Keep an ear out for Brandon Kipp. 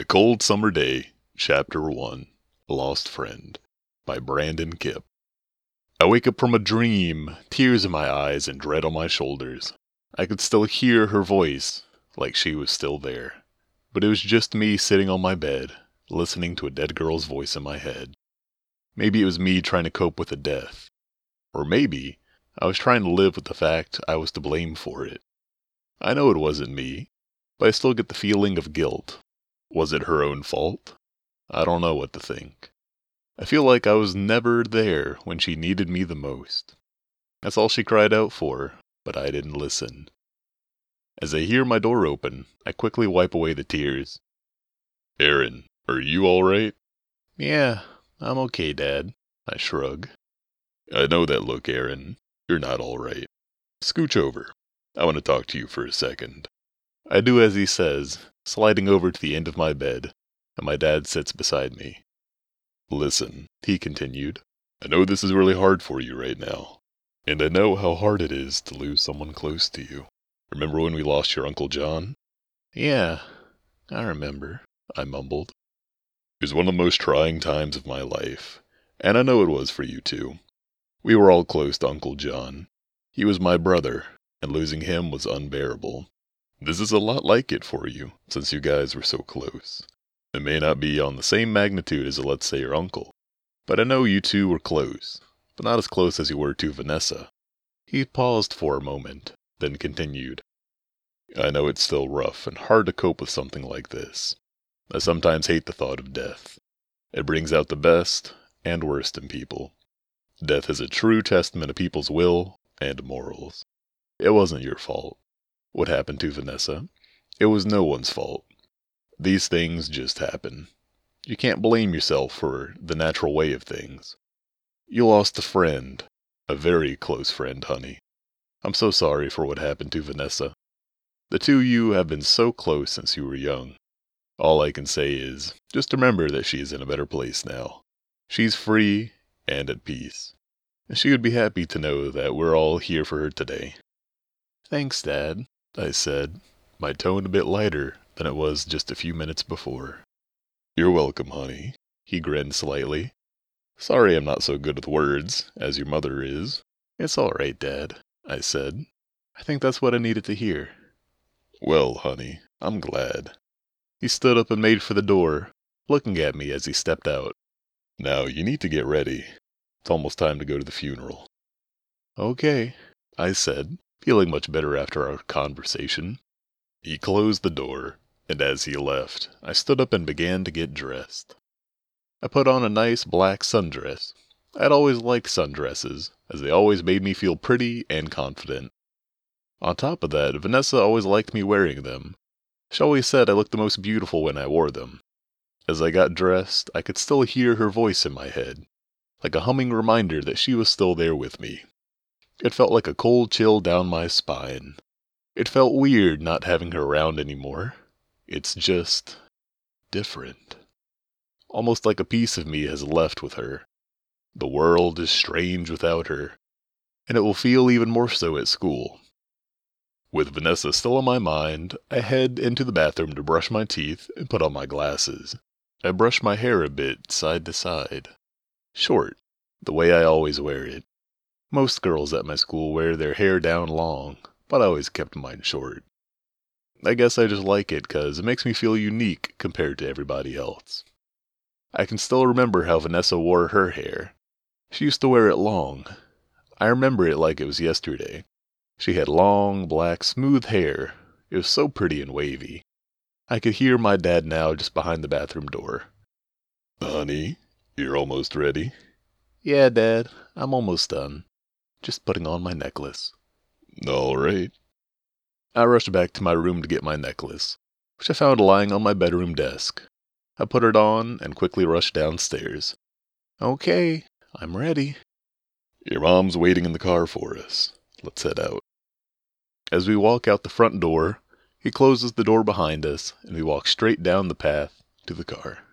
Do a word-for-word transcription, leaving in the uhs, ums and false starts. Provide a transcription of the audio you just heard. A Cold Summer Day, Chapter one, Lost Friend, by Brandon Kipp. I wake up from a dream, tears in my eyes and dread on my shoulders. I could still hear her voice, like she was still there. But it was just me sitting on my bed, listening to a dead girl's voice in my head. Maybe it was me trying to cope with a death. Or maybe I was trying to live with the fact I was to blame for it. I know it wasn't me, but I still get the feeling of guilt. Was it her own fault? I don't know what to think. I feel like I was never there when she needed me the most. That's all she cried out for, but I didn't listen. As I hear my door open, I quickly wipe away the tears. "Aaron, are you all right?" "Yeah, I'm okay, Dad," I shrug. "I know that look, Aaron. You're not all right. Scooch over. I want to talk to you for a second." I do as he says, sliding over to the end of my bed, and my dad sits beside me. "Listen," he continued, "I know this is really hard for you right now, and I know how hard it is to lose someone close to you. Remember when we lost your Uncle John?" "Yeah, I remember," I mumbled. "It was one of the most trying times of my life, and I know it was for you too. We were all close to Uncle John. He was my brother, and losing him was unbearable. This is a lot like it for you, since you guys were so close. It may not be on the same magnitude as, let's say, your uncle, but I know you two were close, but not as close as you were to Vanessa." He paused for a moment, then continued, "I know it's still rough and hard to cope with something like this. I sometimes hate the thought of death. It brings out the best and worst in people. Death is a true testament of people's will and morals. It wasn't your fault. What happened to Vanessa? It was no one's fault. These things just happen. You can't blame yourself for the natural way of things. You lost a friend, a very close friend, honey. I'm so sorry for what happened to Vanessa. The two of you have been so close since you were young. All I can say is, just remember that she is in a better place now. She's free and at peace. And she would be happy to know that we're all here for her today." "Thanks, Dad," I said, my tone a bit lighter than it was just a few minutes before. "You're welcome, honey," he grinned slightly. "Sorry I'm not so good with words, as your mother is." "It's all right, Dad," I said. "I think that's what I needed to hear." "Well, honey, I'm glad." He stood up and made for the door, looking at me as he stepped out. "Now you need to get ready. It's almost time to go to the funeral." "Okay," I said, feeling much better after our conversation. He closed the door, and as he left, I stood up and began to get dressed. I put on a nice black sundress. I'd always liked sundresses, as they always made me feel pretty and confident. On top of that, Vanessa always liked me wearing them. She always said I looked the most beautiful when I wore them. As I got dressed, I could still hear her voice in my head, like a humming reminder that she was still there with me. It felt like a cold chill down my spine. It felt weird not having her around anymore. It's just different. Almost like a piece of me has left with her. The world is strange without her, and it will feel even more so at school. With Vanessa still in my mind, I head into the bathroom to brush my teeth and put on my glasses. I brush my hair a bit, side to side. Short, the way I always wear it. Most girls at my school wear their hair down long, but I always kept mine short. I guess I just like it because it makes me feel unique compared to everybody else. I can still remember how Vanessa wore her hair. She used to wear it long. I remember it like it was yesterday. She had long, black, smooth hair. It was so pretty and wavy. I could hear my dad now just behind the bathroom door. "Honey, you're almost ready?" "Yeah, Dad, I'm almost done. Just putting on my necklace." "All right." I rushed back to my room to get my necklace, which I found lying on my bedroom desk. I put it on and quickly rushed downstairs. "Okay, I'm ready." "Your mom's waiting in the car for us. Let's head out." As we walk out the front door, he closes the door behind us, and we walk straight down the path to the car.